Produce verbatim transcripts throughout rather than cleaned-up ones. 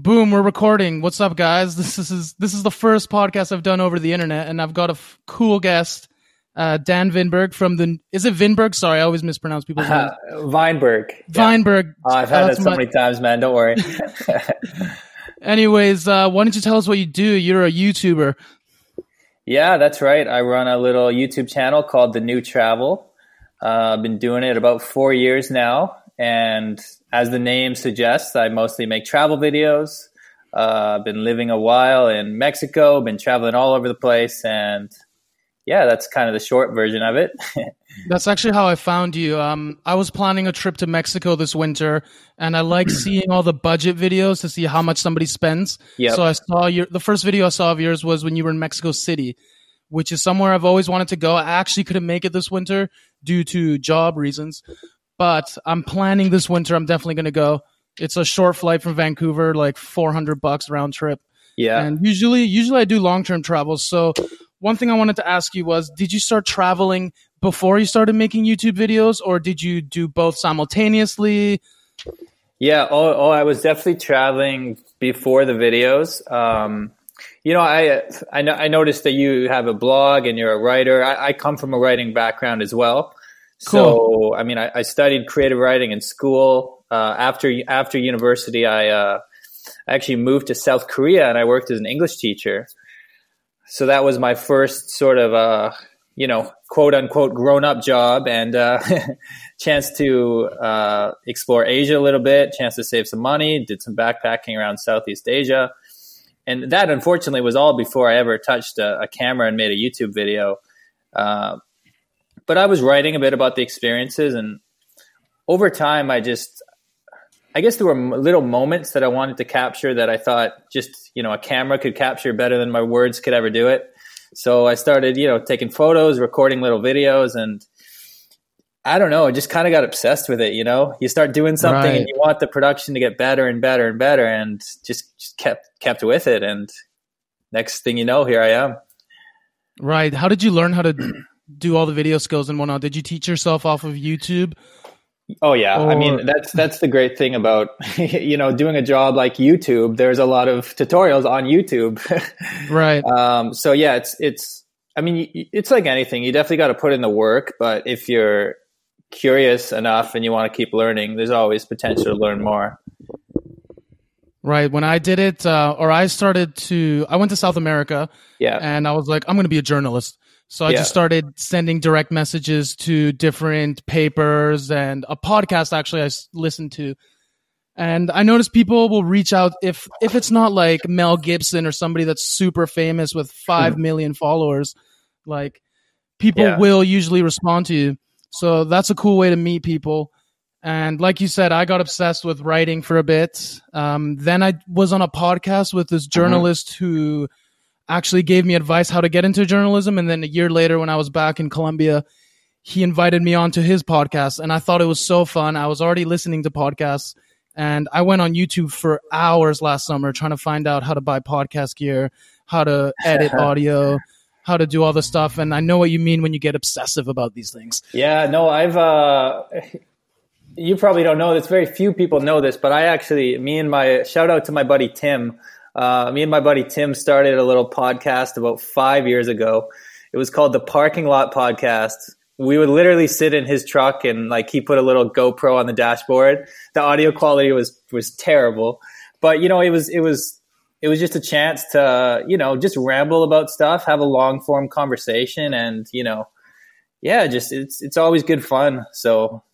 Boom, we're recording. What's up, guys? This is this is the first podcast I've done over the internet, and I've got a f- cool guest, uh, Dan Vineberg from the... Is it Vineberg? Sorry, I always mispronounce people's names. Uh, Vineberg. Vineberg. Yeah. Oh, I've had That's that so my... many times, man. Don't worry. Anyways, uh, why don't you tell us what you do? You're a YouTuber. Yeah, that's right. I run a little YouTube channel called The New Travel. Uh, I've been doing it about four years now, and... as the name suggests, I mostly make travel videos. Uh, I've been living a while in Mexico, been traveling all over the place. And yeah, that's kind of the short version of it. That's actually how I found you. Um, I was planning a trip to Mexico this winter, and I like seeing all the budget videos to see how much somebody spends. Yep. So I saw your, the first video I saw of yours was when you were in Mexico City, which is somewhere I've always wanted to go. I actually couldn't make it this winter due to job reasons. But I'm planning this winter. I'm definitely going to go. It's a short flight from Vancouver, like four hundred bucks round trip. Yeah. And usually, usually I do long-term travels. So one thing I wanted to ask you was, did you start traveling before you started making YouTube videos, or did you do both simultaneously? Yeah. Oh, oh I was definitely traveling before the videos. Um, you know, I, I, I noticed that you have a blog and you're a writer. I, I come from a writing background as well. Cool. So, I mean, I, I studied creative writing in school. Uh, after after university, I uh, actually moved to South Korea, and I worked as an English teacher. So that was my first sort of, uh, you know, quote unquote grown-up job, and uh, chance to uh, explore Asia a little bit, chance to save some money, did some backpacking around Southeast Asia. And that, unfortunately, was all before I ever touched a, a camera and made a YouTube video. Uh, But I was writing a bit about the experiences, and over time, I just, I guess there were little moments that I wanted to capture that I thought just, you know, a camera could capture better than my words could ever do it. So I started, you know, taking photos, recording little videos, and I don't know, I just kind of got obsessed with it, you know? You start doing something right, and you want the production to get better and better and better, and just, just kept kept with it. And next thing you know, here I am. Right. How did you learn how to... do all the video skills and whatnot? Did you teach yourself off of YouTube? Oh yeah. Or... I mean, that's, that's the great thing about, you know, doing a job like YouTube. There's a lot of tutorials on YouTube. Right. Um, so yeah, it's, it's, I mean, it's like anything. You definitely got to put in the work, but if you're curious enough and you want to keep learning, there's always potential to learn more. Right. When I did it, uh, or I started to, I went to South America. Yeah. And I was like, I'm going to be a journalist. So I yeah. just started sending direct messages to different papers and a podcast actually I listened to. And I noticed people will reach out if if it's not like Mel Gibson or somebody that's super famous with five million followers, like people yeah. will usually respond to you. So that's a cool way to meet people. And like you said, I got obsessed with writing for a bit. Um, then I was on a podcast with this journalist mm-hmm. who... actually gave me advice how to get into journalism. And then a year later, when I was back in Colombia, he invited me onto his podcast. And I thought it was so fun. I was already listening to podcasts. And I went on YouTube for hours last summer trying to find out how to buy podcast gear, how to edit audio, how to do all the stuff. And I know what you mean when you get obsessive about these things. Yeah, no, I've... Uh... You probably don't know this. Very few people know this. But I actually, me and my... shout out to my buddy Tim... Uh, me and my buddy Tim started a little podcast about five years ago. It was called the Parking Lot Podcast. We would literally sit in his truck and like he put a little GoPro on the dashboard. The audio quality was was terrible, but you know it was it was it was just a chance to you know just ramble about stuff, have a long form conversation, and you know yeah, just it's it's always good fun. So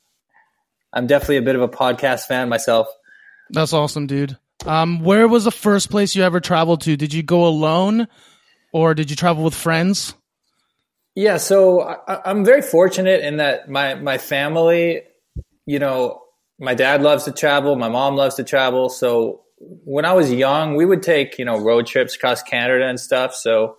I'm definitely a bit of a podcast fan myself. That's awesome, dude. Um, where was the first place you ever traveled to? Did you go alone or did you travel with friends? Yeah, so I, I'm very fortunate in that my, my family, you know, my dad loves to travel. My mom loves to travel. So when I was young, we would take, you know, road trips across Canada and stuff. So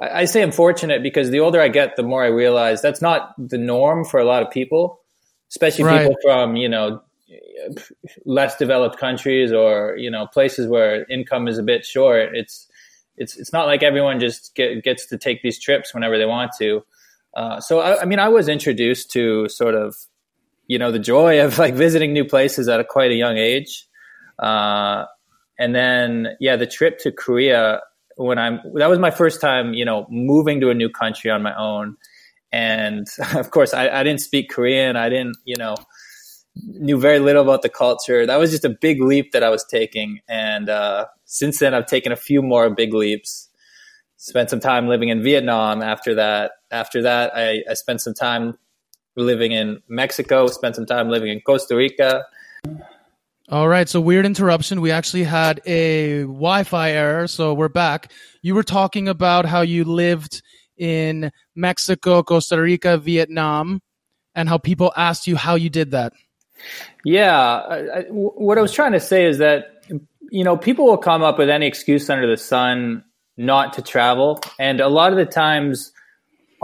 I, I say I'm fortunate because the older I get, the more I realize that's not the norm for a lot of people, especially right. people from, you know, less developed countries or, you know, places where income is a bit short. It's, it's, it's not like everyone just get, gets to take these trips whenever they want to. Uh, so, I, I mean, I was introduced to sort of, you know, the joy of like visiting new places at a, quite a young age. Uh, And then, yeah, the trip to Korea, when I'm, that was my first time, you know, moving to a new country on my own. And of course, I, I didn't speak Korean. I didn't, you know, knew very little about the culture. That was just a big leap that I was taking. And uh, since then, I've taken a few more big leaps. Spent some time living in Vietnam after that. After that, I, I spent some time living in Mexico, spent some time living in Costa Rica. All right. So weird interruption. We actually had a Wi-Fi error. So we're back. You were talking about how you lived in Mexico, Costa Rica, Vietnam, and how people asked you how you did that. Yeah. I, I, what I was trying to say is that, you know, people will come up with any excuse under the sun not to travel. And a lot of the times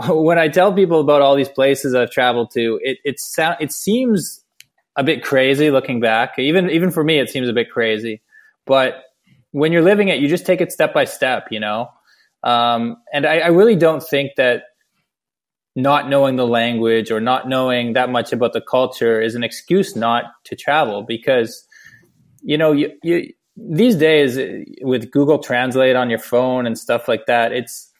when I tell people about all these places I've traveled to, it it, sound, it seems a bit crazy looking back. Even even for me, it seems a bit crazy. But when you're living it, you just take it step by step, you know? Um, and I, I really don't think that not knowing the language or not knowing that much about the culture is an excuse not to travel, because, you know, you, you these days with Google Translate on your phone and stuff like that, it's,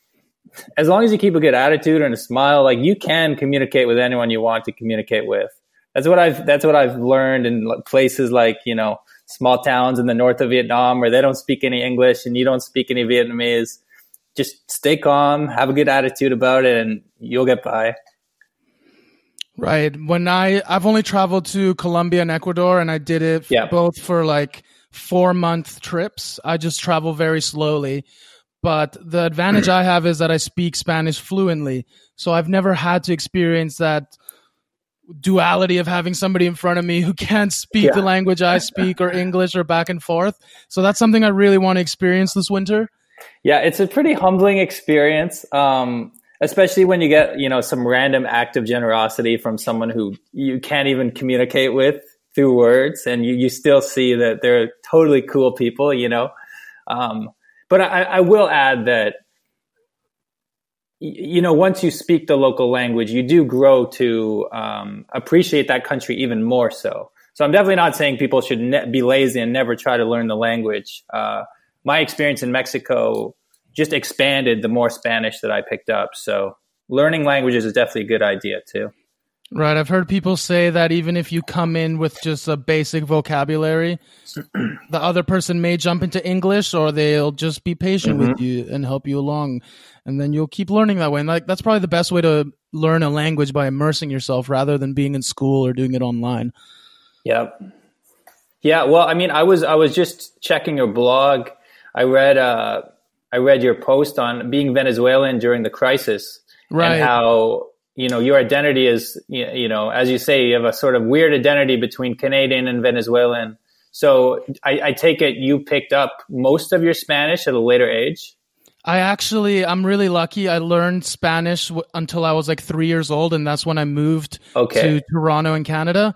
as long as you keep a good attitude and a smile, like, you can communicate with anyone you want to communicate with. That's what I've, that's what I've learned in places like, you know, small towns in the north of Vietnam where they don't speak any English and you don't speak any Vietnamese. Just stay calm, have a good attitude about it, and you'll get by. Right. When I, I've only traveled to Colombia and Ecuador, and I did it yeah. both for like four month trips. I just travel very slowly. But the advantage I have is that I speak Spanish fluently. So I've never had to experience that duality of having somebody in front of me who can't speak yeah. the language I speak or English or back and forth. So that's something I really want to experience this winter. Yeah, it's a pretty humbling experience, um, especially when you get, you know, some random act of generosity from someone who you can't even communicate with through words. And you, you still see that they're totally cool people, you know. Um But I, I will add that, you know, once you speak the local language, you do grow to um, appreciate that country even more so. So I'm definitely not saying people should ne- be lazy and never try to learn the language. Uh, my experience in Mexico just expanded the more Spanish that I picked up. So learning languages is definitely a good idea too. Right. I've heard people say that even if you come in with just a basic vocabulary, the other person may jump into English, or they'll just be patient mm-hmm. with you and help you along. And then you'll keep learning that way. And like, that's probably the best way to learn a language, by immersing yourself rather than being in school or doing it online. Yeah. Yeah. Well, I mean, I was I was just checking your blog. I read uh, I read your post on being Venezuelan during the crisis. Right. And how... you know, your identity is, you know, as you say, you have a sort of weird identity between Canadian and Venezuelan. So I, I take it you picked up most of your Spanish at a later age? I actually, I'm really lucky. I learned Spanish w- until I was like three years old. And that's when I moved okay. to Toronto in Canada.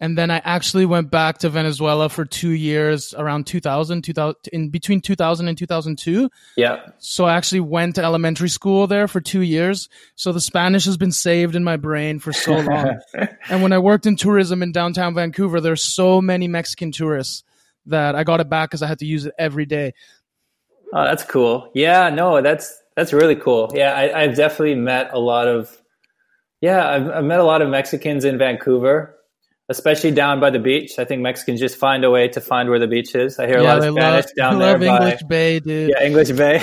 And then I actually went back to Venezuela for two years around two thousand, two thousand in between two thousand and two thousand two. Yeah. So I actually went to elementary school there for two years. So the Spanish has been saved in my brain for so long. And when I worked in tourism in downtown Vancouver, there's so many Mexican tourists that I got it back because I had to use it every day. Oh, that's cool. Yeah, no, that's, that's really cool. Yeah. I, I've definitely met a lot of, yeah, I've, I've met a lot of Mexicans in Vancouver. Especially down by the beach. I think Mexicans just find a way to find where the beach is. I hear yeah, a lot of Spanish love, down there. I love English by, Bay, dude. Yeah, English Bay.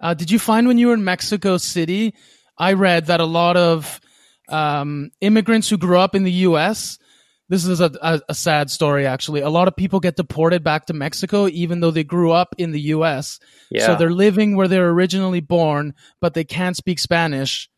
uh, did you find when you were in Mexico City, I read that a lot of um, immigrants who grew up in the U S, this is a, a, a sad story, actually. A lot of people get deported back to Mexico, even though they grew up in the U S. Yeah. So they're living where they're originally born, but they can't speak Spanish.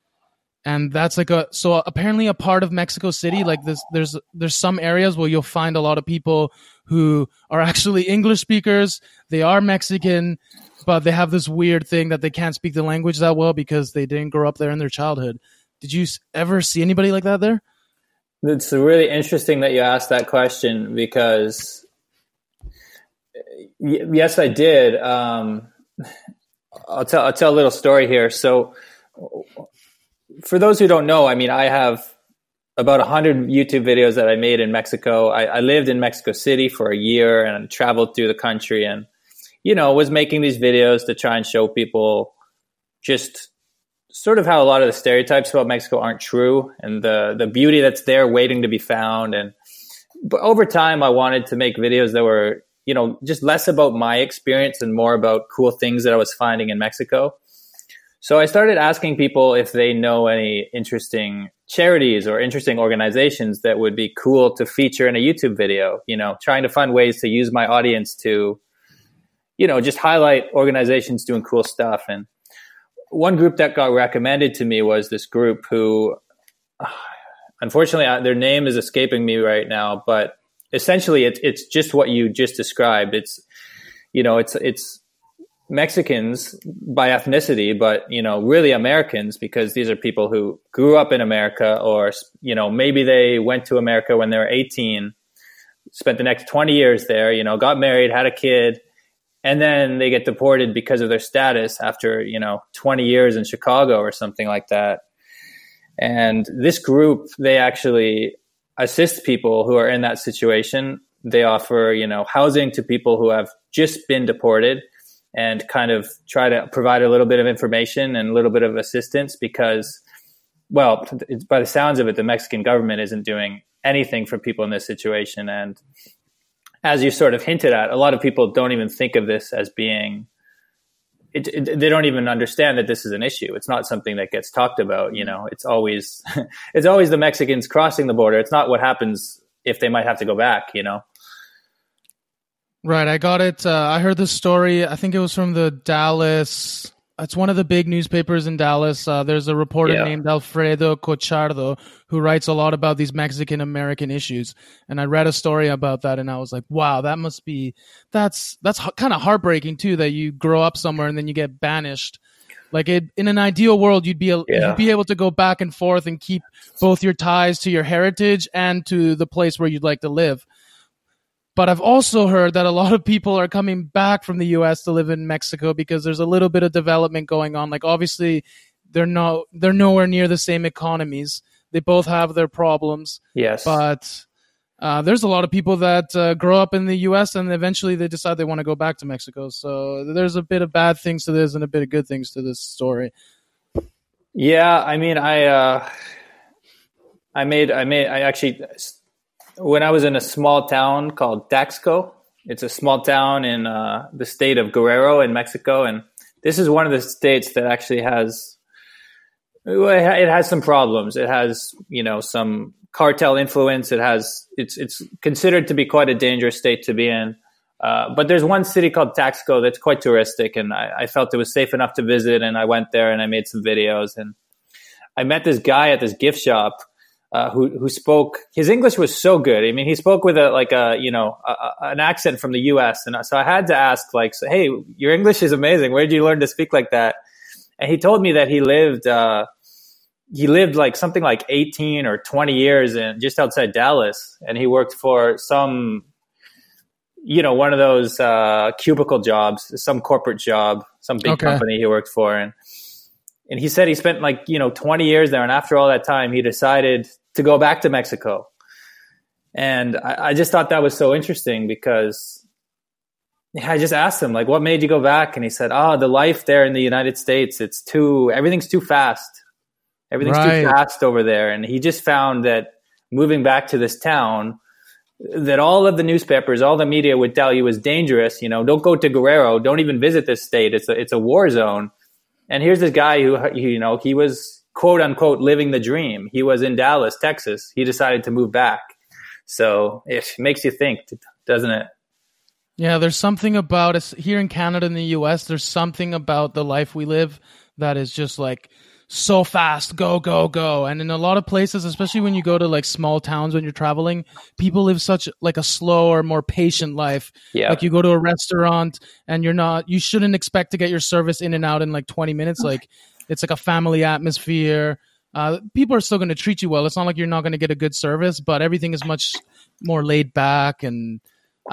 And that's like a, so apparently a part of Mexico City, like this, there's, there's some areas where you'll find a lot of people who are actually English speakers. They are Mexican, but they have this weird thing that they can't speak the language that well because they didn't grow up there in their childhood. Did you ever see anybody like that there? It's really interesting that you asked that question because y- yes, I did. Um, I'll tell, I'll tell a little story here. So, for those who don't know, I mean, I have about one hundred YouTube videos that I made in Mexico. I, I lived in Mexico City for a year and traveled through the country and, you know, was making these videos to try and show people just sort of how a lot of the stereotypes about Mexico aren't true and the, the beauty that's there waiting to be found. And but over time, I wanted to make videos that were, you know, just less about my experience and more about cool things that I was finding in Mexico. So I started asking people if they know any interesting charities or interesting organizations that would be cool to feature in a YouTube video, you know, trying to find ways to use my audience to, you know, just highlight organizations doing cool stuff. And one group that got recommended to me was this group who, unfortunately, their name is escaping me right now, but essentially it's, it's just what you just described. It's, you know, it's, it's, Mexicans by ethnicity, but, you know, really Americans, because these are people who grew up in America or, you know, maybe they went to America when they were eighteen, spent the next twenty years there, you know, got married, had a kid, and then they get deported because of their status after, you know, twenty years in Chicago or something like that. And this group, they actually assist people who are in that situation. They offer, you know, housing to people who have just been deported, and kind of try to provide a little bit of information and a little bit of assistance because, well, it's, by the sounds of it, the Mexican government isn't doing anything for people in this situation. And as you sort of hinted at, a lot of people don't even think of this as being, it, it, they don't even understand that this is an issue. It's not something that gets talked about, you know, it's always, it's always the Mexicans crossing the border. It's not what happens if they might have to go back, you know. Right, I got it. Uh, I heard this story. I think it was from the Dallas. It's one of the big newspapers in Dallas. Uh, there's a reporter yeah. named Alfredo Cochardo who writes a lot about these Mexican-American issues. And I read a story about that, and I was like, wow, that must be – that's that's h- kind of heartbreaking, too, that you grow up somewhere and then you get banished. Like it, in an ideal world, you'd be a, yeah. you'd be able to go back and forth and keep both your ties to your heritage and to the place where you'd like to live. But I've also heard that a lot of people are coming back from the U S to live in Mexico because there's a little bit of development going on. Like, obviously, they're no, they're nowhere near the same economies. They both have their problems. Yes. But uh, there's a lot of people that uh, grow up in the U S and eventually they decide they want to go back to Mexico. So there's a bit of bad things to this and a bit of good things to this story. Yeah, I mean, I, uh, I made, I made, I actually... When I was in a small town called Taxco, it's a small town in uh, the state of Guerrero in Mexico, and this is one of the states that actually has it has some problems. It has, you know, some cartel influence. It has it's it's considered to be quite a dangerous state to be in. Uh, but there's one city called Taxco that's quite touristic, and I, I felt it was safe enough to visit, and I went there and I made some videos, and I met this guy at this gift shop. Uh, who who spoke? His English was so good. I mean, he spoke with a like a you know a, a, an accent from the U S And so I had to ask, like, so, hey, your English is amazing. Where did you learn to speak like that? And he told me that he lived uh, he lived like something like eighteen or twenty years in just outside Dallas, and he worked for some you know one of those uh, cubicle jobs, some corporate job, some big okay. company he worked for, and and he said he spent like you know twenty years there, and after all that time, he decided to go back to Mexico. And I, I just thought that was so interesting because I just asked him, like, what made you go back? And he said, oh, the life there in the United States, it's too, everything's too fast. Everything's right. too fast over there. And he just found that moving back to this town, that all of the newspapers, all the media would tell you is dangerous. You know, don't go to Guerrero. Don't even visit this state. It's a, it's a war zone. And here's this guy who, you know, he was, quote unquote, living the dream. He was in Dallas, Texas. He decided to move back. So it makes you think, doesn't it? Yeah, there's something about us here in Canada and the U S, there's something about the life we live that is just like so fast, go, go, go. And in a lot of places, especially when you go to like small towns when you're traveling, people live such like a slower, more patient life. Yeah. Like you go to a restaurant and you're not, you shouldn't expect to get your service in and out in like twenty minutes. Like, it's like a family atmosphere. Uh, people are still going to treat you well. It's not like you're not going to get a good service, but everything is much more laid back. And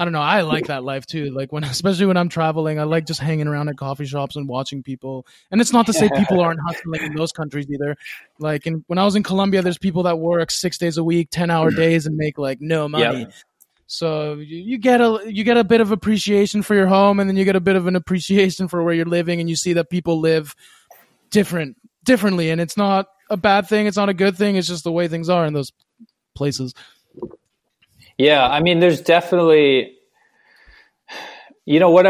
I don't know. I like that life too. Like when, especially when I'm traveling, I like just hanging around at coffee shops and watching people. And it's not to say people aren't hustling in those countries either. Like in, when I was in Colombia, there's people that work six days a week, ten hour days and make like no money. Yep. So you get a, you get a bit of appreciation for your home, and then you get a bit of an appreciation for where you're living, and you see that people live different, differently. And it's not a bad thing. It's not a good thing. It's just the way things are in those places. Yeah, I mean, there's definitely, you know, what,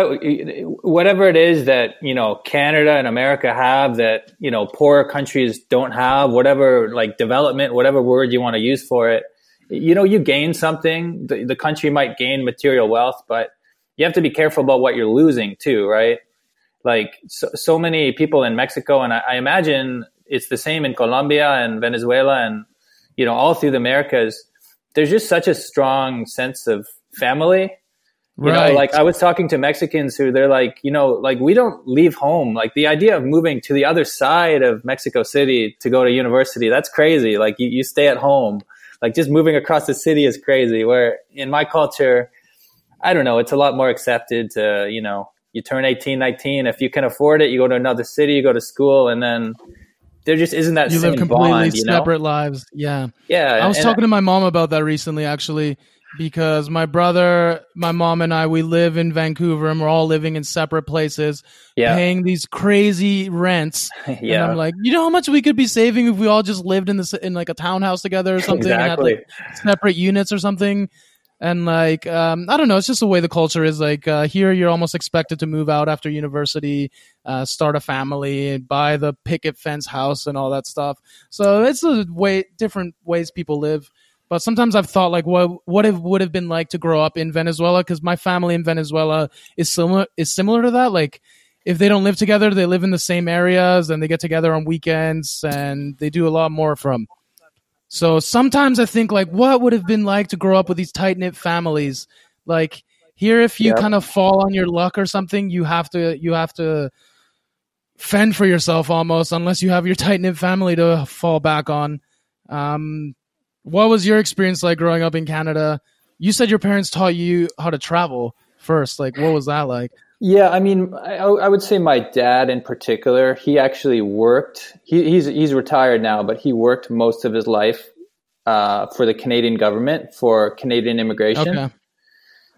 whatever it is that, you know, Canada and America have that, you know, poorer countries don't have, whatever, like development, whatever word you want to use for it, you know, you gain something. The, the country might gain material wealth, but you have to be careful about what you're losing too, right? Like so, so many people in Mexico, and I, I imagine it's the same in Colombia and Venezuela and, you know, all through the Americas, there's just such a strong sense of family. You right. know, like I was talking to Mexicans who they're like, you know, like we don't leave home. Like the idea of moving to the other side of Mexico City to go to university, that's crazy. Like you, you stay at home. Like just moving across the city is crazy. Where in my culture, I don't know, it's a lot more accepted to, you know, you turn eighteen, nineteen. If you can afford it, you go to another city, you go to school, and then there just isn't that you same live completely bond, you know? Separate lives. Yeah. Yeah. I was and, talking to my mom about that recently, actually, because my brother, my mom and I, we live in Vancouver and we're all living in separate places, yeah. paying these crazy rents. yeah. And I'm like, you know how much we could be saving if we all just lived in this, in like a townhouse together or something, exactly. and had like separate units or something. And like, um, I don't know, it's just the way the culture is. Like uh, here, you're almost expected to move out after university, uh, start a family, and buy the picket fence house and all that stuff. So it's a way different ways people live. But sometimes I've thought like, what what it would have been like to grow up in Venezuela, because my family in Venezuela is similar is similar to that. Like if they don't live together, they live in the same areas and they get together on weekends and they do a lot more from. So sometimes I think like what would have been like to grow up with these tight knit families. Like here, if you yep. kind of fall on your luck or something, you have to, you have to fend for yourself almost, unless you have your tight knit family to fall back on. Um, what was your experience like growing up in Canada? You said your parents taught you how to travel first. Like what was that like? Yeah, I mean, I, I would say my dad in particular, he actually worked. He, he's he's retired now, but he worked most of his life uh, for the Canadian government, for Canadian immigration. Okay.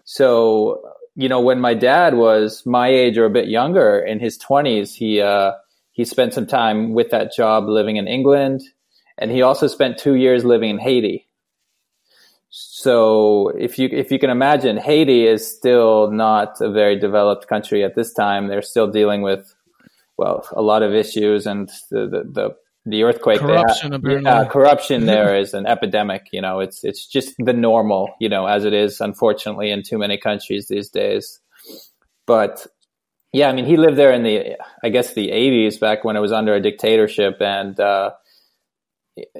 So, you know, when my dad was my age or a bit younger, in his twenties, he uh, he spent some time with that job living in England, and he also spent two years living in Haiti. So if you if you can imagine, Haiti is still not a very developed country at this time. They're still dealing with, well, a lot of issues, and the the, the, the earthquake. Corruption, apparently. Yeah, corruption there is an epidemic. You know, it's it's just the normal. You know, as it is, unfortunately, in too many countries these days. But yeah, I mean, he lived there in the I guess the eighties, back when it was under a dictatorship, and. Uh,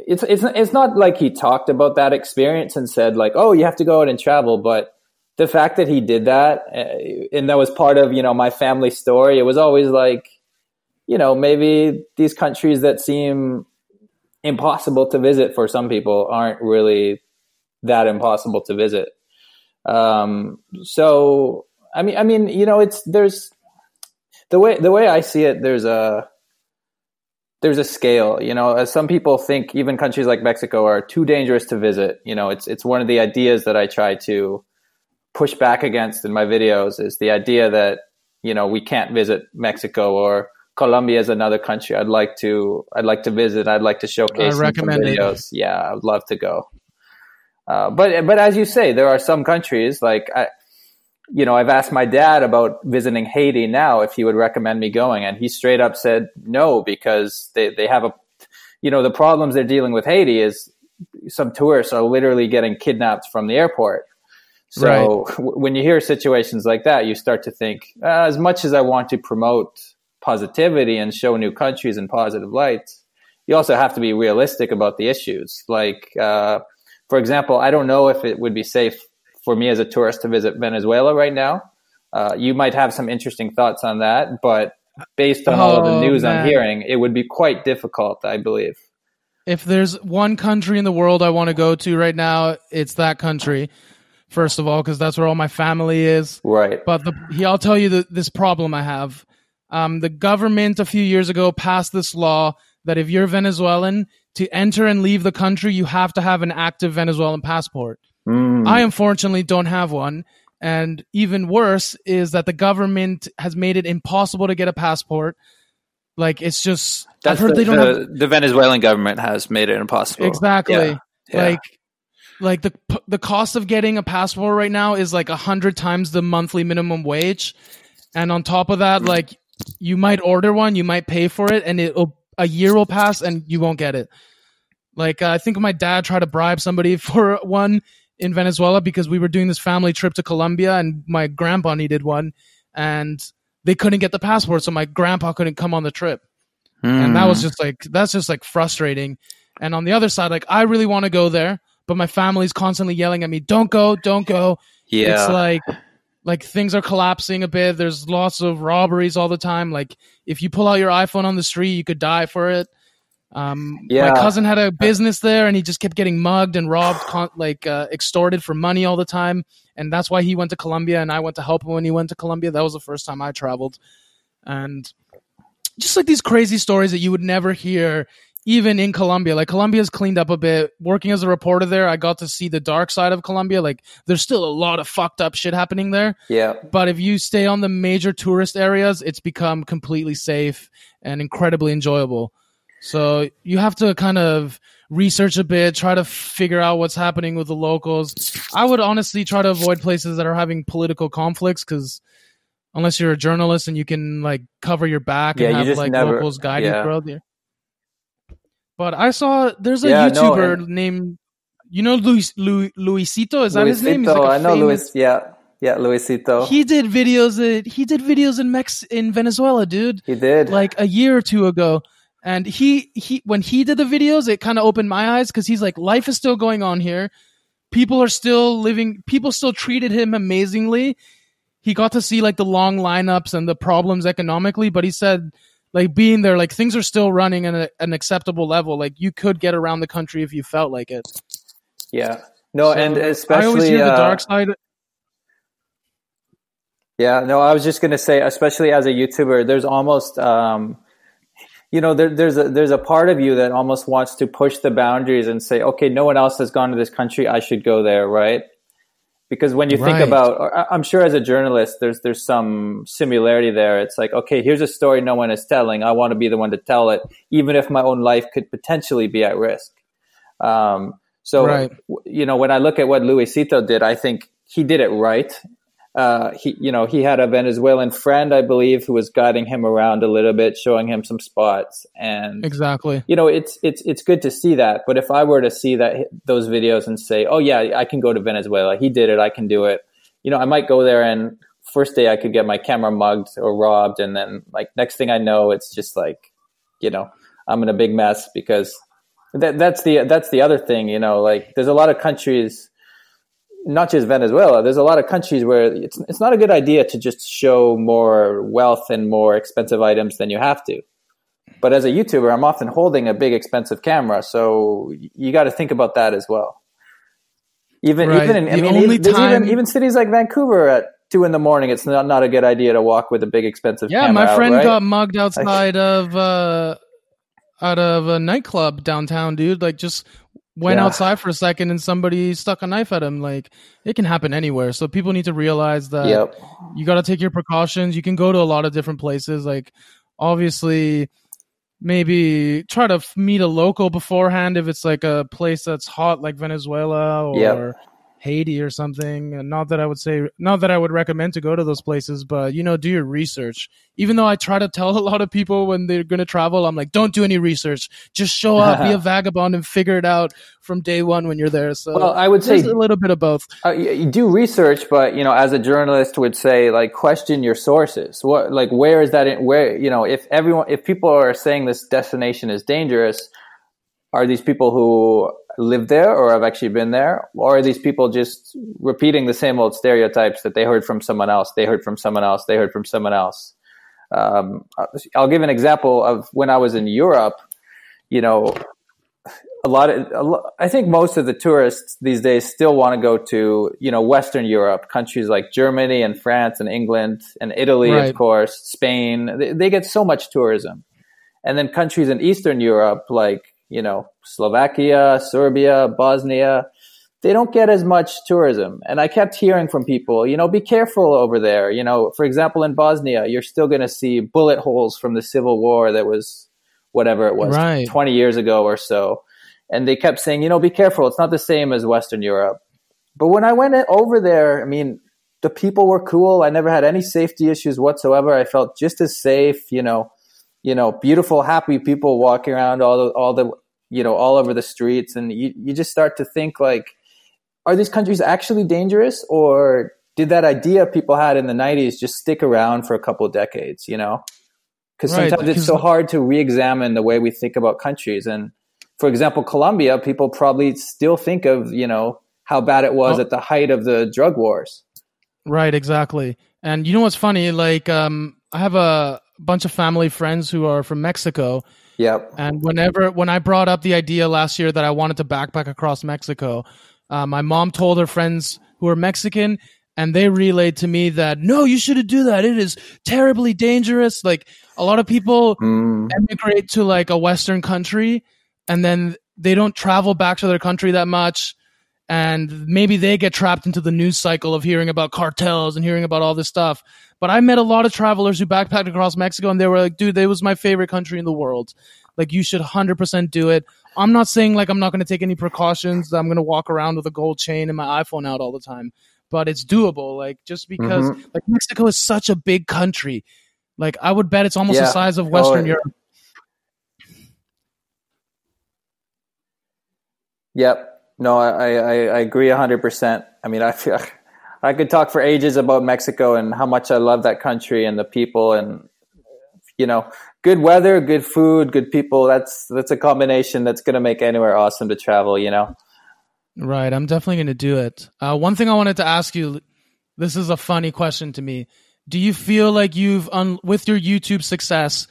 It's it's it's not like he talked about that experience and said like, oh, you have to go out and travel, but the fact that he did that, and that was part of, you know, my family story, it was always like, you know, maybe these countries that seem impossible to visit for some people aren't really that impossible to visit. Um, so I mean I mean you know it's there's the way the way I see it, there's a There's a scale, you know, as some people think even countries like Mexico are too dangerous to visit. You know, it's it's one of the ideas that I try to push back against in my videos, is the idea that, you know, we can't visit Mexico, or Colombia is another country I'd like to I'd like to visit. I'd like to showcase I recommend some videos. It. Yeah, I'd love to go. Uh, but but as you say, there are some countries like I, you know, I've asked my dad about visiting Haiti now, if he would recommend me going. And he straight up said no, because they, they have a, you know, the problems they're dealing with Haiti is some tourists are literally getting kidnapped from the airport. So right. w- when you hear situations like that, you start to think, uh, as much as I want to promote positivity and show new countries in positive lights, you also have to be realistic about the issues. Like, uh, for example, I don't know if it would be safe for me as a tourist to visit Venezuela right now. Uh, you might have some interesting thoughts on that, but based on oh, all of the news man. I'm hearing, it would be quite difficult, I believe. If there's one country in the world I want to go to right now, it's that country. first of all, because that's where all my family is. Right. But the, he, I'll tell you the, this problem I have. Um, the government a few years ago passed this law that if you're Venezuelan, to enter and leave the country, you have to have an active Venezuelan passport. Mm. I unfortunately don't have one. And even worse is that the government has made it impossible to get a passport. Like, it's just, That's I've heard the, they don't the, have... the Venezuelan government has made it impossible. Exactly. Yeah. Yeah. Like, like the the cost of getting a passport right now is like a hundred times the monthly minimum wage. And on top of that, like, you might order one, you might pay for it, and it'll, a year will pass and you won't get it. Like, uh, I think my dad tried to bribe somebody for one in Venezuela because we were doing this family trip to Colombia and my grandpa needed one, and they couldn't get the passport. So my grandpa couldn't come on the trip. Mm. And that was just like, that's just like frustrating. And on the other side, like, I really want to go there, but my family's constantly yelling at me, don't go, don't go. Yeah. It's like, like things are collapsing a bit. There's lots of robberies all the time. Like, if you pull out your iPhone on the street, you could die for it. Um, yeah. My cousin had a business there and he just kept getting mugged and robbed, con- like uh, extorted for money all the time. And that's why he went to Colombia and I went to help him when he went to Colombia. That was the first time I traveled. And just like these crazy stories that you would never hear, even in Colombia. Like, Colombia's cleaned up a bit. Working as a reporter there, I got to see the dark side of Colombia. Like, there's still a lot of fucked up shit happening there. Yeah. But if you stay on the major tourist areas, it's become completely safe and incredibly enjoyable. So you have to kind of research a bit, try to figure out what's happening with the locals. I would honestly try to avoid places that are having political conflicts, because unless you're a journalist and you can like cover your back yeah, and have like never, locals guide yeah. you throughout there. But I saw there's a yeah, YouTuber no, named, you know, Luis, Lu, Luisito. Is that Luisito, his name? He's like I know famous, Luis. Yeah, yeah, Luisito. He did videos. At, he did videos in Mex in Venezuela, dude. He did like a year or two ago, and he he when he did the videos, it kind of opened my eyes, because he's like, life is still going on here. People are still living. People still treated him amazingly. He got to see like the long lineups and the problems economically, but he said, like, being there, like, things are still running at a, an acceptable level. Like, you could get around the country if you felt like it. Yeah. No, so, and especially... I always hear uh, the dark side. Yeah, no, I was just going to say, especially as a YouTuber, there's almost... Um, you know, there, there's a, there's a part of you that almost wants to push the boundaries and say, okay, no one else has gone to this country, I should go there, right? Because when you right. think about, I'm sure as a journalist, there's there's some similarity there. It's like, okay, here's a story no one is telling. I want to be the one to tell it, even if my own life could potentially be at risk. Um, so, right. you know, when I look at what Luisito did, I think he did it right. Uh, he, you know, he had a Venezuelan friend, I believe, who was guiding him around a little bit, showing him some spots. And exactly, you know, it's it's it's good to see that. But if I were to see that those videos and say, "Oh yeah, I can go to Venezuela. He did it. I can do it," you know, I might go there and first day I could get my camera mugged or robbed, and then like next thing I know, it's just like, you know, I'm in a big mess, because that that's the that's the other thing, you know, like there's a lot of countries. Not just Venezuela, there's a lot of countries where it's it's not a good idea to just show more wealth and more expensive items than you have to. But as a YouTuber, I'm often holding a big expensive camera, so you got to think about that as well. Even right. even in, I mean, even, time... even even cities like Vancouver at two in the morning, it's not, not a good idea to walk with a big expensive yeah, camera. Yeah, my friend out, right? got mugged outside of uh, out of a nightclub downtown, dude. Like just. Went yeah. outside for a second and somebody stuck a knife at him. Like, it can happen anywhere. So people need to realize that yep. you got to take your precautions. You can go to a lot of different places. Like, obviously, maybe try to meet a local beforehand if it's like a place that's hot, like Venezuela or yep. Haiti or something. And not that I would say, not that I would recommend to go to those places, but, you know, do your research. Even though I try to tell a lot of people when they're going to travel, I'm like, don't do any research. Just show up, be a vagabond, and figure it out from day one when you're there. So well, I would say a little bit of both. Uh, you do research, but, you know, as a journalist would say, like, question your sources. What, like, where is that? In, where, you know, if everyone, if people are saying this destination is dangerous, are these people who live there or have actually been there? Or are these people just repeating the same old stereotypes that they heard from someone else? They heard from someone else. They heard from someone else. Um, I'll give an example of when I was in Europe. You know, a lot of, a lot, I think most of the tourists these days still want to go to, you know, Western Europe, countries like Germany and France and England and Italy, right. Of course, Spain. They, they get so much tourism. And then countries in Eastern Europe, like, you know, Slovakia, Serbia, Bosnia, they don't get as much tourism. And I kept hearing from people, you know, be careful over there. You know, for example, in Bosnia, you're still going to see bullet holes from the civil war that was whatever it was, right. twenty years ago or so. And they kept saying, you know, be careful. It's not the same as Western Europe. But when I went over there, I mean, the people were cool. I never had any safety issues whatsoever. I felt just as safe, you know, you know, beautiful, happy people walking around all the, all the, you know, all over the streets. And you, you just start to think like, are these countries actually dangerous, or did that idea people had in the nineties just stick around for a couple of decades, you know? Because right. sometimes it's so hard to re-examine the way we think about countries. And for example, Colombia, people probably still think of, you know, how bad it was oh. at the height of the drug wars. Right, exactly. And you know what's funny? Like, um, I have a bunch of family friends who are from Mexico. Yep. And whenever when I brought up the idea last year that I wanted to backpack across Mexico, uh, my mom told her friends who are Mexican, and they relayed to me that, no, you shouldn't do that. It is terribly dangerous. Like, a lot of people mm. emigrate to like a Western country, and then they don't travel back to their country that much. And maybe they get trapped into the news cycle of hearing about cartels and hearing about all this stuff. But I met a lot of travelers who backpacked across Mexico, and they were like, dude, that was my favorite country in the world. Like, you should one hundred percent do it. I'm not saying like I'm not going to take any precautions, that I'm going to walk around with a gold chain and my iPhone out all the time. But it's doable. Like, just because mm-hmm. like Mexico is such a big country. Like, I would bet it's almost yeah. the size of Western oh, Europe. Yep. No, I, I, I agree one hundred percent. I mean, I I could talk for ages about Mexico and how much I love that country and the people, and, you know, good weather, good food, good people. That's that's a combination that's going to make anywhere awesome to travel, you know? Right. I'm definitely going to do it. Uh, one thing I wanted to ask you, this is a funny question to me. Do you feel like you've, un- with your YouTube success,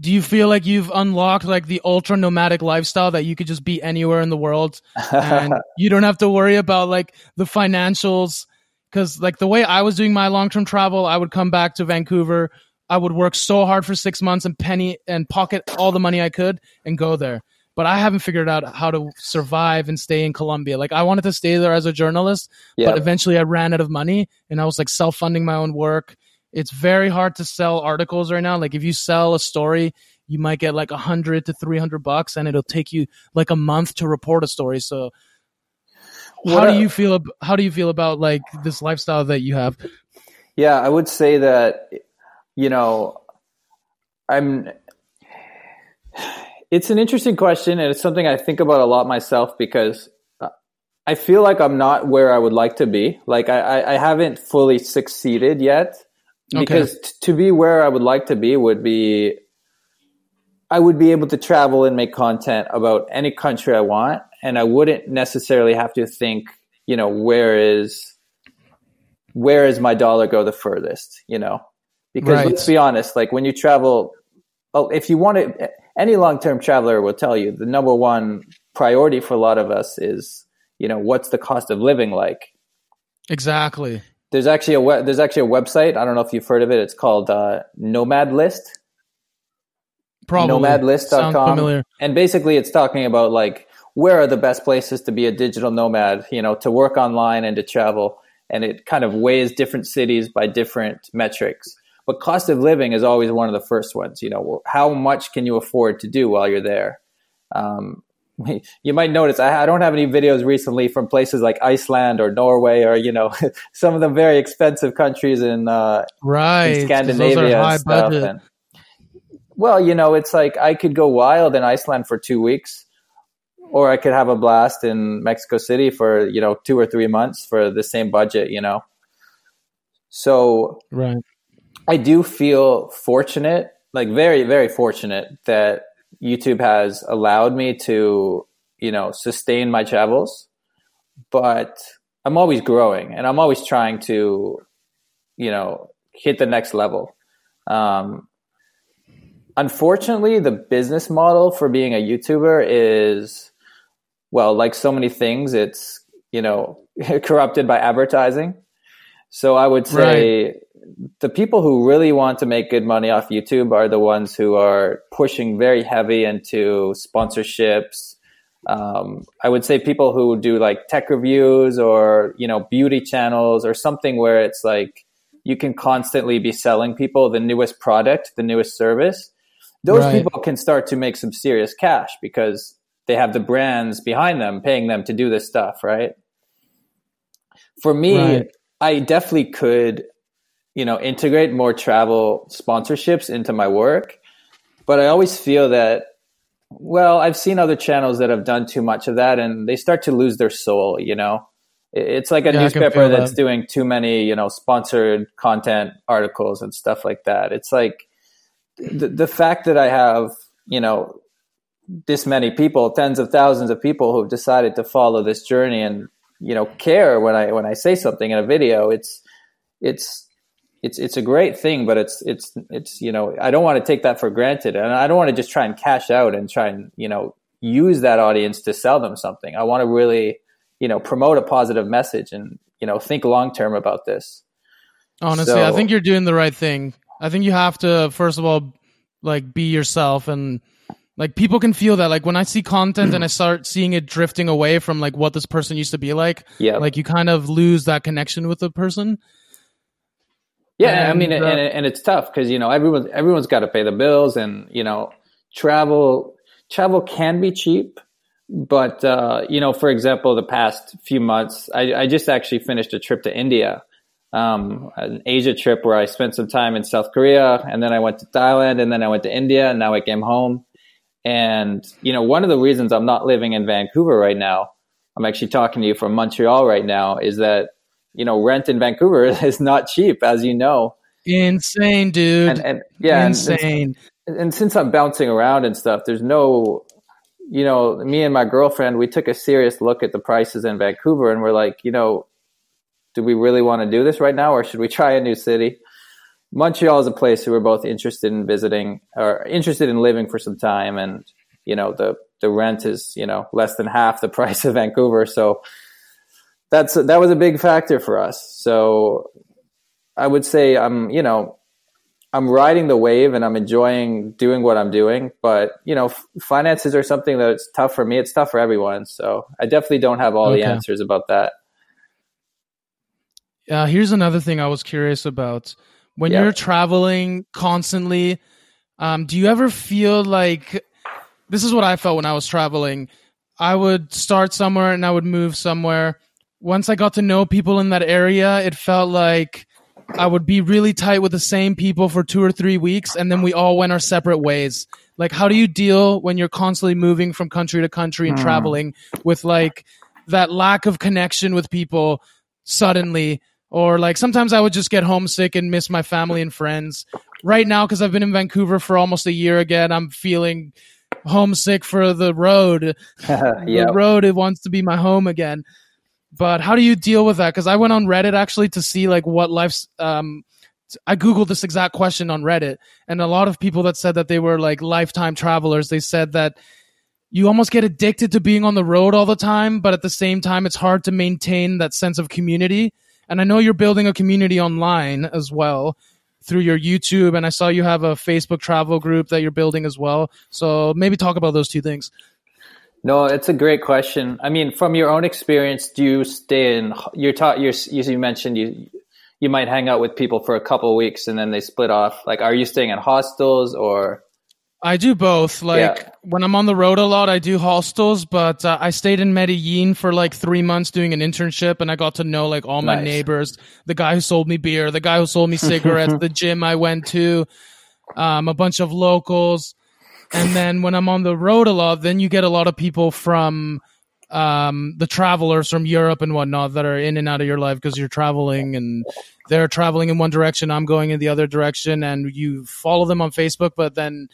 do you feel like you've unlocked like the ultra nomadic lifestyle that you could just be anywhere in the world and you don't have to worry about like the financials? Because like the way I was doing my long-term travel, I would come back to Vancouver. I would work so hard for six months and penny and pocket all the money I could and go there. But I haven't figured out how to survive and stay in Colombia. Like, I wanted to stay there as a journalist, yeah. but eventually I ran out of money and I was like self-funding my own work. It's very hard to sell articles right now. Like, if you sell a story, you might get like one hundred to three hundred bucks, and it'll take you like a month to report a story. So how what, do you feel how do you feel about like this lifestyle that you have? Yeah, I would say that, you know, I'm it's an interesting question, and it's something I think about a lot myself, because I feel like I'm not where I would like to be. Like, I, I haven't fully succeeded yet. Because okay. t- to be where I would like to be would be, I would be able to travel and make content about any country I want. And I wouldn't necessarily have to think, you know, where is, where is my dollar go the furthest, you know? Because right. let's be honest, like when you travel, oh, if you want to, any long-term traveler will tell you the number one priority for a lot of us is, you know, what's the cost of living like? Exactly. There's actually a web, there's actually a website. I don't know if you've heard of it. It's called uh, Nomad List. Probably. nomad list dot com. Sounds familiar. And basically, it's talking about like where are the best places to be a digital nomad, you know, to work online and to travel. And it kind of weighs different cities by different metrics. But cost of living is always one of the first ones. You know, how much can you afford to do while you're there? Um, You might notice I, I don't have any videos recently from places like Iceland or Norway or, you know, some of the very expensive countries in, uh, right, in Scandinavia and stuff. And, well, you know, it's like I could go wild in Iceland for two weeks or I could have a blast in Mexico City for, you know, two or three months for the same budget, you know. So right. I do feel fortunate, like very, very fortunate that YouTube has allowed me to, you know, sustain my travels, but I'm always growing and I'm always trying to, you know, hit the next level. Um, unfortunately, the business model for being a YouTuber is well, like so many things, it's, you know, corrupted by advertising. So I would say right. the people who really want to make good money off YouTube are the ones who are pushing very heavy into sponsorships. Um, I would say people who do like tech reviews or, you know, beauty channels or something where it's like you can constantly be selling people the newest product, the newest service. Those right. people can start to make some serious cash because they have the brands behind them paying them to do this stuff, right? For me, right. I definitely could, you know, integrate more travel sponsorships into my work, but I always feel that, well, I've seen other channels that have done too much of that and they start to lose their soul, you know? It's like a yeah, newspaper that's that. doing too many, you know, sponsored content articles and stuff like that. It's like the, the fact that I have, you know, this many people, tens of thousands of people who've decided to follow this journey and, you know, care when I, when I say something in a video, it's, it's, it's, it's a great thing, but it's, it's, it's, you know, I don't want to take that for granted and I don't want to just try and cash out and try and, you know, use that audience to sell them something. I want to really, you know, promote a positive message and, you know, think long-term about this. Honestly, so, I think you're doing the right thing. I think you have to, first of all, like be yourself and like people can feel that. Like when I see content and I start seeing it drifting away from like what this person used to be like, yeah, like you kind of lose that connection with the person. Yeah. And, I mean, uh, and, and it's tough because, you know, everyone, everyone's got to pay the bills and, you know, travel, travel can be cheap. But, uh, you know, for example, the past few months, I, I just actually finished a trip to India, um, an Asia trip where I spent some time in South Korea and then I went to Thailand and then I went to India and now I came home. And, you know, one of the reasons I'm not living in Vancouver right now, I'm actually talking to you from Montreal right now, is that, you know, rent in Vancouver is not cheap, as you know. Insane, dude. And, and, yeah, Insane. And, and, and since I'm bouncing around and stuff, there's no... you know, me and my girlfriend, we took a serious look at the prices in Vancouver and we're like, you know, do we really want to do this right now or should we try a new city? Montreal is a place we're both interested in visiting or interested in living for some time. And, you know, the, the rent is, you know, less than half the price of Vancouver. So that's, that was a big factor for us. So I would say I'm, you know, I'm riding the wave and I'm enjoying doing what I'm doing, but you know, f- finances are something that's tough for me. It's tough for everyone. So I definitely don't have all okay. the answers about that. Uh, here's another thing I was curious about. When yeah. you're traveling constantly, um, do you ever feel like, this is what I felt when I was traveling. I would start somewhere and I would move somewhere. Once I got to know people in that area, it felt like I would be really tight with the same people for two or three weeks, and then we all went our separate ways. Like, how do you deal when you're constantly moving from country to country and mm. traveling with, like, that lack of connection with people suddenly? Or, like, sometimes I would just get homesick and miss my family and friends. Right now, because I've been in Vancouver for almost a year again, I'm feeling homesick for the road. yep. The road, it wants to be my home again. But how do you deal with that? Because I went on Reddit actually to see like what life's. Um, I Googled this exact question on Reddit, and a lot of people that said that they were like lifetime travelers. They said that you almost get addicted to being on the road all the time, but at the same time, it's hard to maintain that sense of community. And I know you're building a community online as well through your YouTube, and I saw you have a Facebook travel group that you're building as well. So maybe talk about those two things. No, it's a great question. I mean, from your own experience, do you stay in you're taught you you mentioned you you might hang out with people for a couple of weeks and then they split off. Like, are you staying in hostels or? I do both. Like yeah. when I'm on the road a lot, I do hostels, but uh, I stayed in Medellin for like three months doing an internship and I got to know like all my nice. neighbors, the guy who sold me beer, the guy who sold me cigarettes, the gym I went to, um, a bunch of locals. And then when I'm on the road a lot, then you get a lot of people from um, the travelers from Europe and whatnot that are in and out of your life because you're traveling and they're traveling in one direction. I'm going in the other direction and you follow them on Facebook, but then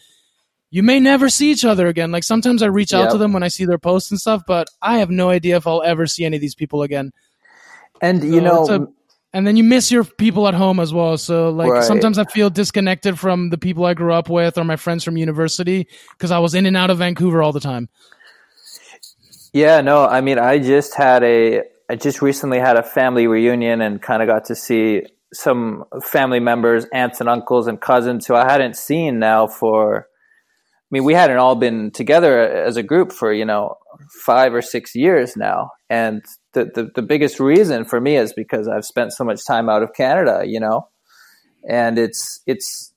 you may never see each other again. Like sometimes I reach yep. out to them when I see their posts and stuff, but I have no idea if I'll ever see any of these people again. And, so you know, a, and then you miss your people at home as well. So like right. sometimes I feel disconnected from the people I grew up with or my friends from university because I was in and out of Vancouver all the time. Yeah, no, I mean, I just had a, I just recently had a family reunion and kind of got to see some family members, aunts and uncles and cousins who I hadn't seen now for, I mean, we hadn't all been together as a group for, you know, five or six years now. And the, the, the biggest reason for me is because I've spent so much time out of Canada, you know, and it's, it's,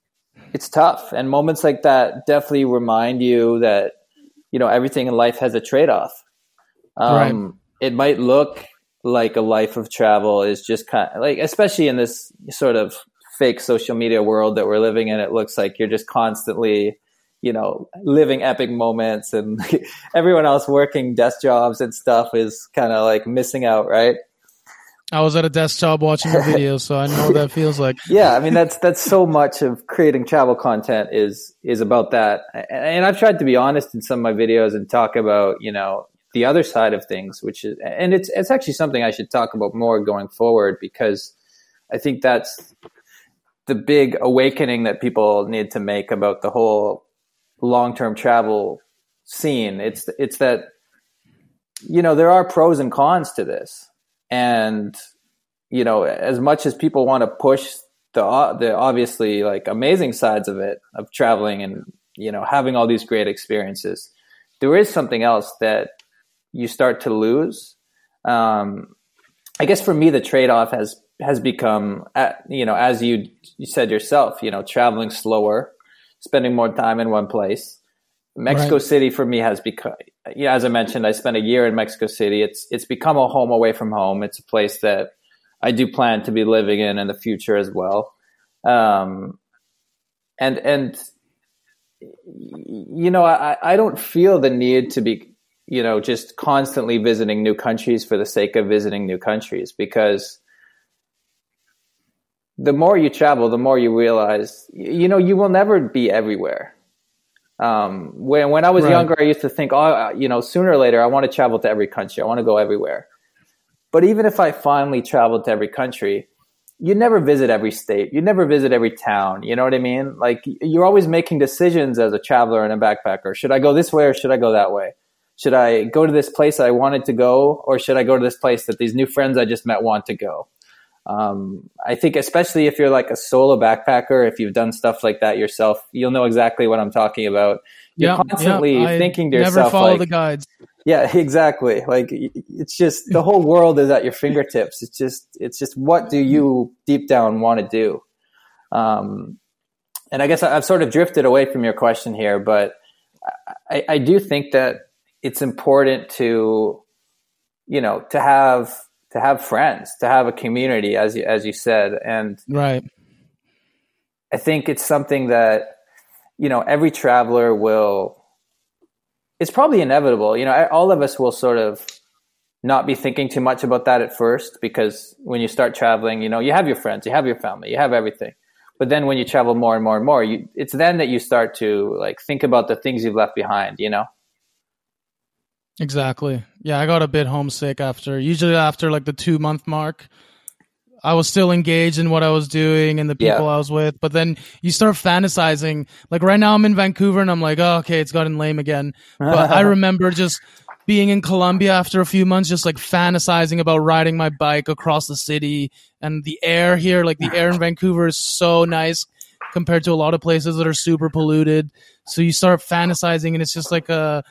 it's tough. And moments like that definitely remind you that, you know, everything in life has a trade-off. Um, right. It might look like a life of travel is just kind of like, especially in this sort of fake social media world that we're living in, it looks like you're just constantly, you know, living epic moments, and everyone else working desk jobs and stuff is kind of like missing out, right? I was at a desk job watching a video, so I know what that feels like. Yeah, I mean, that's that's so much of creating travel content is is about that. And I've tried to be honest in some of my videos and talk about, you know, the other side of things, which is, and it's it's actually something I should talk about more going forward, because I think that's the big awakening that people need to make about the whole long-term travel scene. It's it's that, you know, there are pros and cons to this, and you know, as much as people want to push the the obviously like amazing sides of it, of traveling and, you know, having all these great experiences, there is something else that you start to lose. Um, I guess for me, the trade-off has, has become, uh, you know, as you, you said yourself, you know, traveling slower, spending more time in one place. Mexico right. City for me has become, yeah, as I mentioned, I spent a year in Mexico City. It's, it's become a home away from home. It's a place that I do plan to be living in in the future as well. Um, and, and, you know, I, I don't feel the need to be, you know, just constantly visiting new countries for the sake of visiting new countries, because the more you travel, the more you realize, you know, you will never be everywhere. Um, when, when I was right. younger, I used to think, oh, you know, sooner or later, I want to travel to every country. I want to go everywhere. But even if I finally traveled to every country, you never visit every state. You never visit every town. You know what I mean? Like, you're always making decisions as a traveler and a backpacker. Should I go this way or should I go that way? Should I go to this place I wanted to go, or should I go to this place that these new friends I just met want to go? Um, I think especially if you're like a solo backpacker, if you've done stuff like that yourself, you'll know exactly what I'm talking about. You're yeah, constantly yeah, thinking to yourself, never follow like, the guides. Yeah, exactly. Like, it's just the whole world is at your fingertips. It's just, it's just what do you deep down want to do? Um, and I guess I've sort of drifted away from your question here, but I, I do think that it's important to, you know, to have, to have friends, to have a community, as you, as you said. And right. I think it's something that, you know, every traveler will, it's probably inevitable. You know, I, all of us will sort of not be thinking too much about that at first, because when you start traveling, you know, you have your friends, you have your family, you have everything. But then when you travel more and more and more, you, it's then that you start to like think about the things you've left behind, you know? Exactly. Yeah, I got a bit homesick after, usually after like the two month mark. I was still engaged in what I was doing and the people yeah. I was with, but then you start fantasizing. Like right now I'm in Vancouver and I'm like, oh, okay, it's gotten lame again. But I remember just being in Colombia after a few months, just like fantasizing about riding my bike across the city, and the air here, like the air in Vancouver is so nice compared to a lot of places that are super polluted. So you start fantasizing and it's just like a,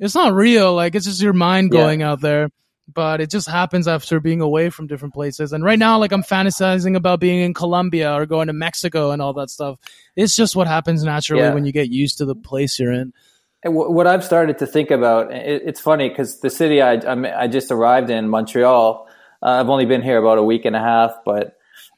it's not real. Like, it's just your mind going yeah. out there, but it just happens after being away from different places. And right now, like, I'm fantasizing about being in Colombia or going to Mexico and all that stuff. It's just what happens naturally yeah. when you get used to the place you're in. And w- what I've started to think about, it, it's funny because the city I, I'm, I just arrived in, Montreal, uh, I've only been here about a week and a half, but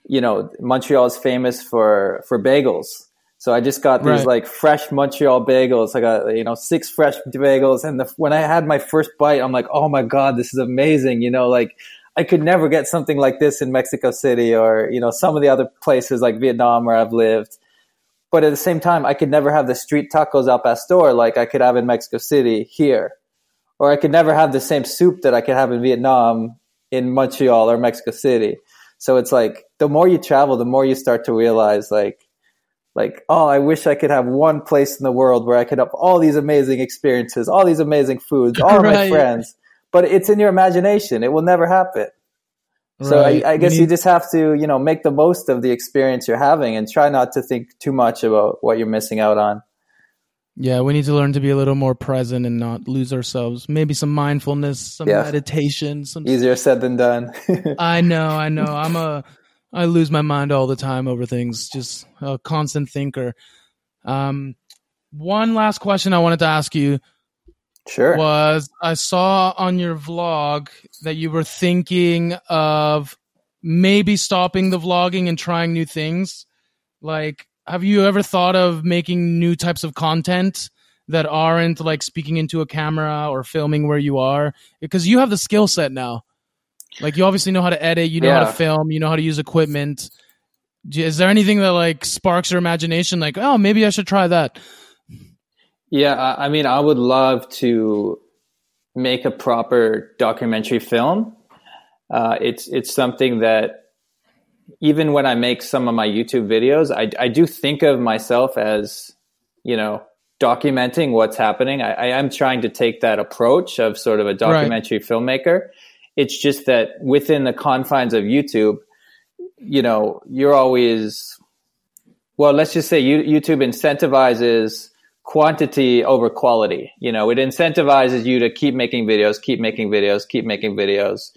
you know, Montreal is famous for, for bagels. So I just got these right. like fresh Montreal bagels. I got, you know, six fresh bagels. And the, when I had my first bite, I'm like, oh my God, this is amazing. You know, like I could never get something like this in Mexico City or, you know, some of the other places like Vietnam where I've lived. But at the same time, I could never have the street tacos al pastor like I could have in Mexico City here. Or I could never have the same soup that I could have in Vietnam in Montreal or Mexico City. So it's like the more you travel, the more you start to realize like, Like, oh, I wish I could have one place in the world where I could have all these amazing experiences, all these amazing foods, all right. my friends. but it's in your imagination. It will never happen. So right. I, I guess you, need- you just have to, you know, make the most of the experience you're having and try not to think too much about what you're missing out on. Yeah, we need to learn to be a little more present and not lose ourselves. Maybe some mindfulness, some yeah. meditation. Some Easier said than done. I know, I know. I'm a, I lose my mind all the time over things. Just a constant thinker. Um, one last question I wanted to ask you. Sure. Was I saw on your vlog that you were thinking of maybe stopping the vlogging and trying new things, like. Have you ever thought of making new types of content that aren't like speaking into a camera or filming where you are? Because you have the skill set now. Like you obviously know how to edit, you know yeah. how to film, you know how to use equipment. Is there anything that like sparks your imagination? Like, oh, maybe I should try that. Yeah. I mean, I would love to make a proper documentary film. Uh, it's, it's something that, even when I make some of my YouTube videos, I, I do think of myself as, you know, documenting what's happening. I, I am trying to take that approach of sort of a documentary right. filmmaker. It's just that within the confines of YouTube, you know, you're always, well, let's just say you, YouTube incentivizes quantity over quality. You know, it incentivizes you to keep making videos, keep making videos, keep making videos.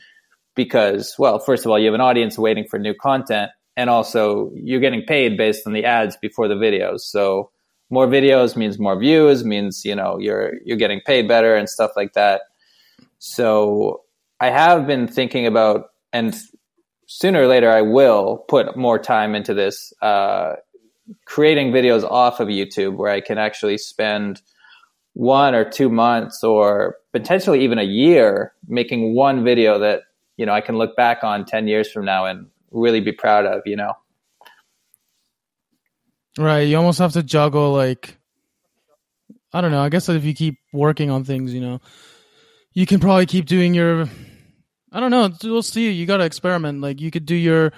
Because, well, first of all, you have an audience waiting for new content, and also you're getting paid based on the ads before the videos. So more videos means more views, means, you know, you're you're getting paid better and stuff like that. So I have been thinking about, and sooner or later I will put more time into this, uh, creating videos off of YouTube where I can actually spend one or two months or potentially even a year making one video that, you know, I can look back on ten years from now and really be proud of, you know? Right. You almost have to juggle, like, I don't know. I guess if you keep working on things, you know, you can probably keep doing your, I don't know. We'll see. You got to experiment. Like you could do your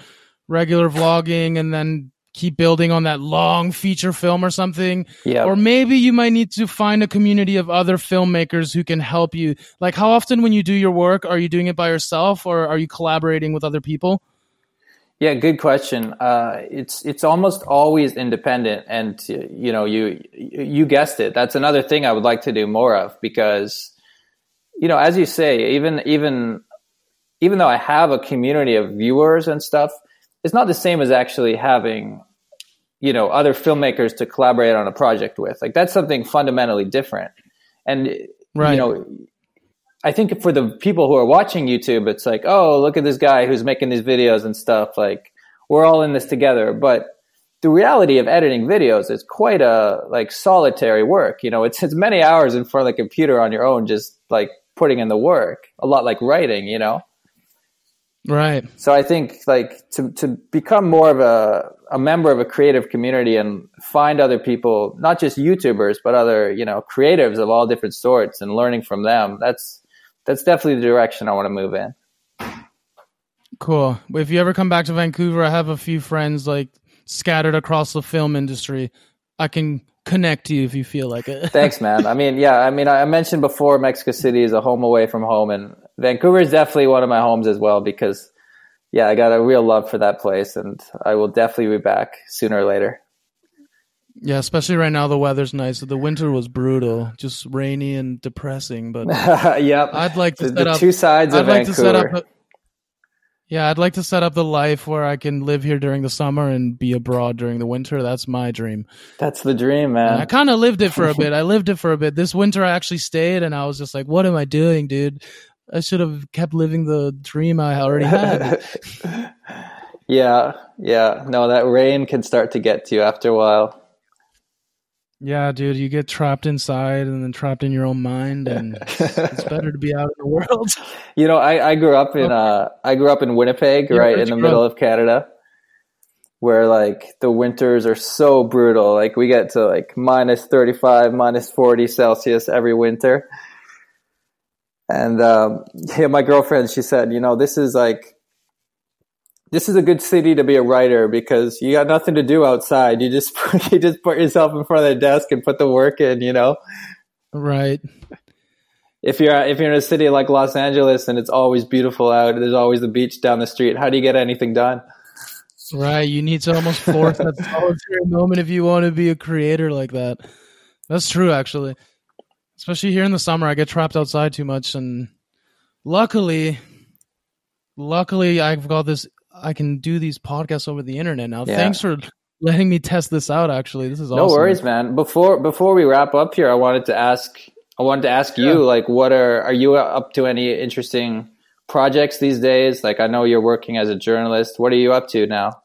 regular vlogging and then keep building on that long feature film or something. Yeah. Or maybe you might need to find a community of other filmmakers who can help you. Like, how often when you do your work, are you doing it by yourself or are you collaborating with other people? Yeah, good question. Uh, it's it's almost always independent, and you know, you you guessed it. That's another thing I would like to do more of, because, you know, as you say, even even even though I have a community of viewers and stuff, it's not the same as actually having, you know, other filmmakers to collaborate on a project with. Like that's something fundamentally different. And, right. you know, I think for the people who are watching YouTube, it's like, oh, look at this guy who's making these videos and stuff. Like we're all in this together. But the reality of editing videos is quite a like solitary work. You know, it's, it's many hours in front of the computer on your own, just like putting in the work, a lot like writing, you know? Right. So I think like to, to become more of a, a member of a creative community and find other people, not just YouTubers, but other, you know, creatives of all different sorts and learning from them. That's, that's definitely the direction I want to move in. Cool. If you ever come back to Vancouver, I have a few friends like scattered across the film industry. I can connect to you if you feel like it. Thanks, man. I mean, yeah, I mean, I mentioned before Mexico City is a home away from home, and Vancouver is definitely one of my homes as well, because, yeah, I got a real love for that place, and I will definitely be back sooner or later. Yeah, especially right now, the weather's nice. The winter was brutal, just rainy and depressing. But yep, I'd like to the, set the up two sides I'd of like Vancouver. To set up a, yeah, I'd like to set up the life where I can live here during the summer and be abroad during the winter. That's my dream. That's the dream, man. And I kind of lived it for a bit. I lived it for a bit. This winter, I actually stayed, and I was just like, "What am I doing, dude? I should have kept living the dream I already had." yeah. Yeah. No, that rain can start to get to you after a while. Yeah, dude, you get trapped inside and then trapped in your own mind, and it's better to be out in the world. You know, I, I grew up in, uh, I grew up in Winnipeg, yeah, right in the middle of Canada, where like the winters are so brutal. Like we get to like minus thirty-five, minus forty Celsius every winter. And um, yeah, my girlfriend, she said, you know, this is like, this is a good city to be a writer, because you got nothing to do outside. You just you just put yourself in front of the desk and put the work in, you know? Right. if you're if you're in a city like Los Angeles and it's always beautiful out, there's always the beach down the street, how do you get anything done? Right, you need to almost force that solitary moment if you want to be a creator like that. That's true, actually. Especially here in the summer, I get trapped outside too much, and luckily, luckily I've got this. I can do these podcasts over the internet now. Yeah. Thanks for letting me test this out. Actually, this is awesome. No worries, man. Before before we wrap up here, I wanted to ask. I wanted to ask yeah. you, like, what are are you up to? Any interesting projects these days? Like, I know you're working as a journalist. What are you up to now?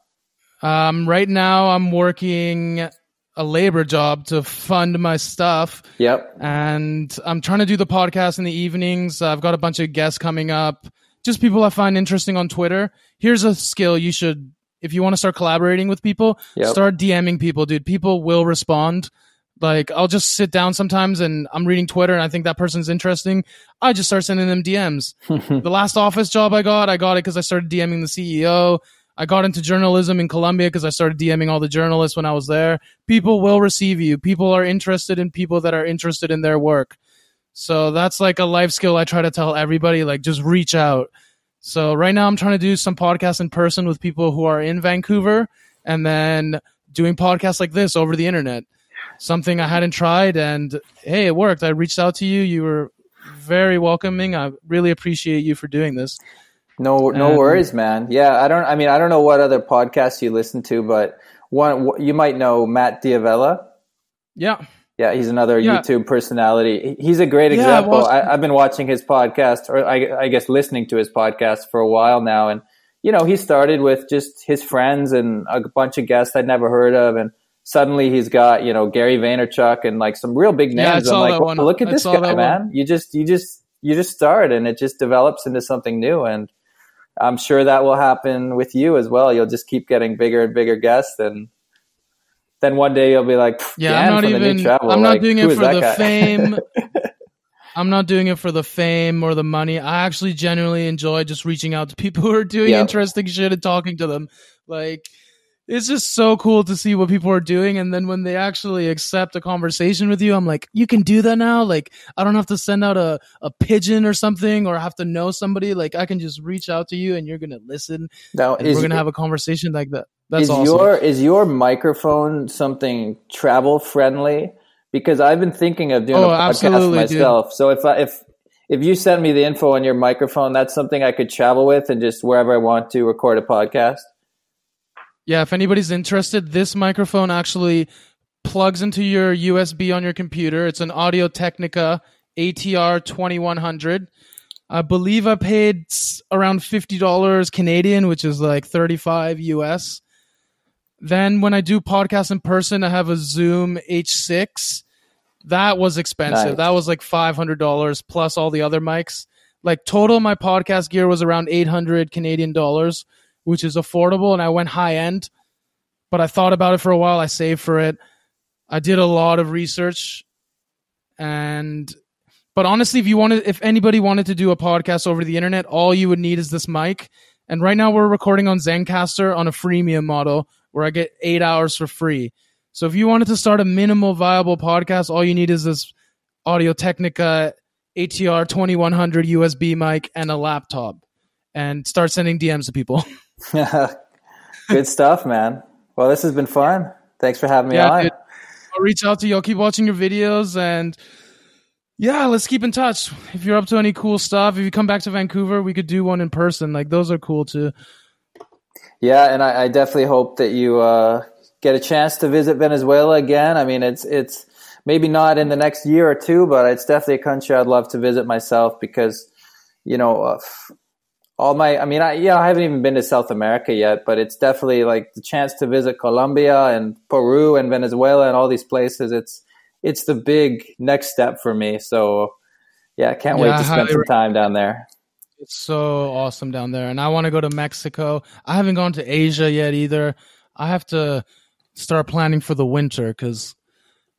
Um, right now, I'm working a labor job to fund my stuff. Yep. And I'm trying to do the podcast in the evenings. I've got a bunch of guests coming up. Just people I find interesting on Twitter. Here's a skill you should, if you want to start collaborating with people, yep. start DMing people, dude. People will respond. Like, I'll just sit down sometimes and I'm reading Twitter and I think that person's interesting. I just start sending them D Ms. The last office job I got, I got it because I started DMing the C E O. I got into journalism in Colombia because I started DMing all the journalists when I was there. People will receive you. People are interested in people that are interested in their work. So that's like a life skill I try to tell everybody, like, just reach out. So right now I'm trying to do some podcasts in person with people who are in Vancouver and then doing podcasts like this over the internet. Something I hadn't tried, and hey, it worked. I reached out to you. You were very welcoming. I really appreciate you for doing this. No, no and, worries, man. Yeah, I don't, I mean, I don't know what other podcasts you listen to, but one, you might know Matt D'Avella. Yeah. Yeah, he's another yeah. YouTube personality. He's a great example. Yeah, well, I, I've been watching his podcast, or I, I guess listening to his podcast for a while now. And, you know, he started with just his friends and a bunch of guests I'd never heard of. And suddenly he's got, you know, Gary Vaynerchuk and like some real big names. Yeah, I saw I'm like, that well, one. Look at I this guy, man. One. You just, you just, you just start and it just develops into something new. And I'm sure that will happen with you as well. You'll just keep getting bigger and bigger guests, and then one day you'll be like, "Yeah, I'm not even. I'm not doing it for the fame. I'm not doing it for the fame or the money. I actually genuinely enjoy just reaching out to people who are doing yep. interesting shit and talking to them. Like, it's just so cool to see what people are doing, and then when they actually accept a conversation with you, I'm like, you can do that now. Like, I don't have to send out a, a pigeon or something, or have to know somebody. Like, I can just reach out to you, and you're gonna listen. Now, and we're gonna have a conversation like that. That's is awesome. Your is your microphone something travel friendly? Because I've been thinking of doing oh, a podcast myself. Dude. So if I, if if you send me the info on your microphone, that's something I could travel with and just wherever I want to record a podcast. Yeah, if anybody's interested, this microphone actually plugs into your U S B on your computer. It's an Audio-Technica A T R twenty-one hundred. I believe I paid around fifty dollars Canadian, which is like thirty-five dollars U S. Then when I do podcasts in person, I have a Zoom H six. That was expensive. Nice. That was like five hundred dollars plus all the other mics. Like, total, my podcast gear was around eight hundred Canadian dollars, which is affordable, and I went high end, but I thought about it for a while. I saved for it. I did a lot of research, and but honestly, if you wanted, if anybody wanted to do a podcast over the internet, all you would need is this mic. And right now we're recording on Zencastr on a freemium model where I get eight hours for free. So if you wanted to start a minimal viable podcast, all you need is this Audio-Technica A T R twenty-one hundred U S B mic and a laptop, and start sending D Ms to people. Good stuff, man. Well, this has been fun. Thanks for having me yeah, on. Dude, I'll reach out to you. I'll keep watching your videos, and yeah, let's keep in touch. If you're up to any cool stuff, if you come back to Vancouver, we could do one in person. Like, those are cool too. Yeah. And I, I definitely hope that you uh, get a chance to visit Venezuela again. I mean, it's, it's maybe not in the next year or two, but it's definitely a country I'd love to visit myself because, you know, uh, all my, I mean, I, yeah, I haven't even been to South America yet, but it's definitely like the chance to visit Colombia and Peru and Venezuela and all these places. It's, it's the big next step for me. So yeah, I can't yeah, wait to spend some time down there. It's so awesome down there. And I want to go to Mexico. I haven't gone to Asia yet either. I have to start planning for the winter because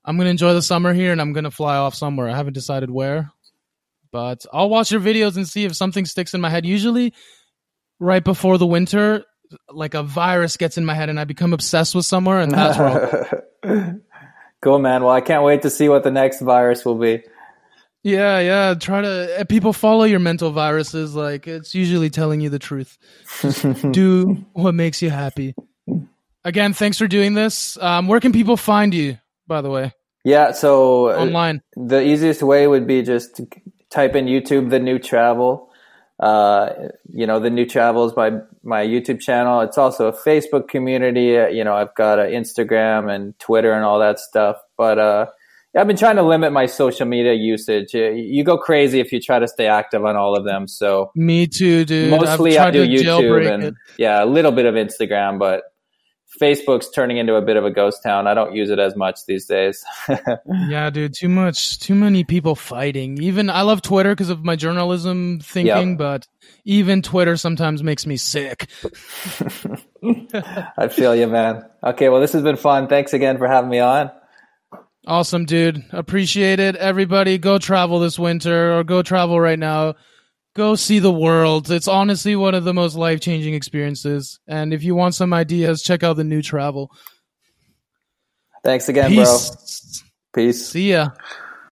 I'm going to enjoy the summer here and I'm going to fly off somewhere. I haven't decided where. But I'll watch your videos and see if something sticks in my head. Usually right before the winter, like a virus gets in my head and I become obsessed with somewhere. And that's wrong. Cool, man. Well, I can't wait to see what the next virus will be. Yeah, yeah. Try to people follow your mental viruses. Like, it's usually telling you the truth. Do what makes you happy. Again, thanks for doing this. Um, where can people find you, by the way? Yeah, so online. The easiest way would be just to type in YouTube, The New Travel. Uh, you know, The New Travel is my, my YouTube channel. It's also a Facebook community. You know, I've got an Instagram and Twitter and all that stuff. But uh, I've been trying to limit my social media usage. You, you go crazy if you try to stay active on all of them. So me too, dude. Mostly I do YouTube and it. yeah, a little bit of Instagram, but Facebook's turning into a bit of a ghost town. I don't use it as much these days. Yeah, dude, too much, too many people fighting. Even I love Twitter because of my journalism thinking, yep. but even Twitter sometimes makes me sick. I feel you, man. Okay, well, this has been fun. Thanks again for having me on. Awesome, dude. Appreciate it. Everybody, go travel this winter or go travel right now. Go see the world. It's honestly one of the most life-changing experiences. And if you want some ideas, check out The New Travel. Thanks again, Peace. bro. Peace. See ya.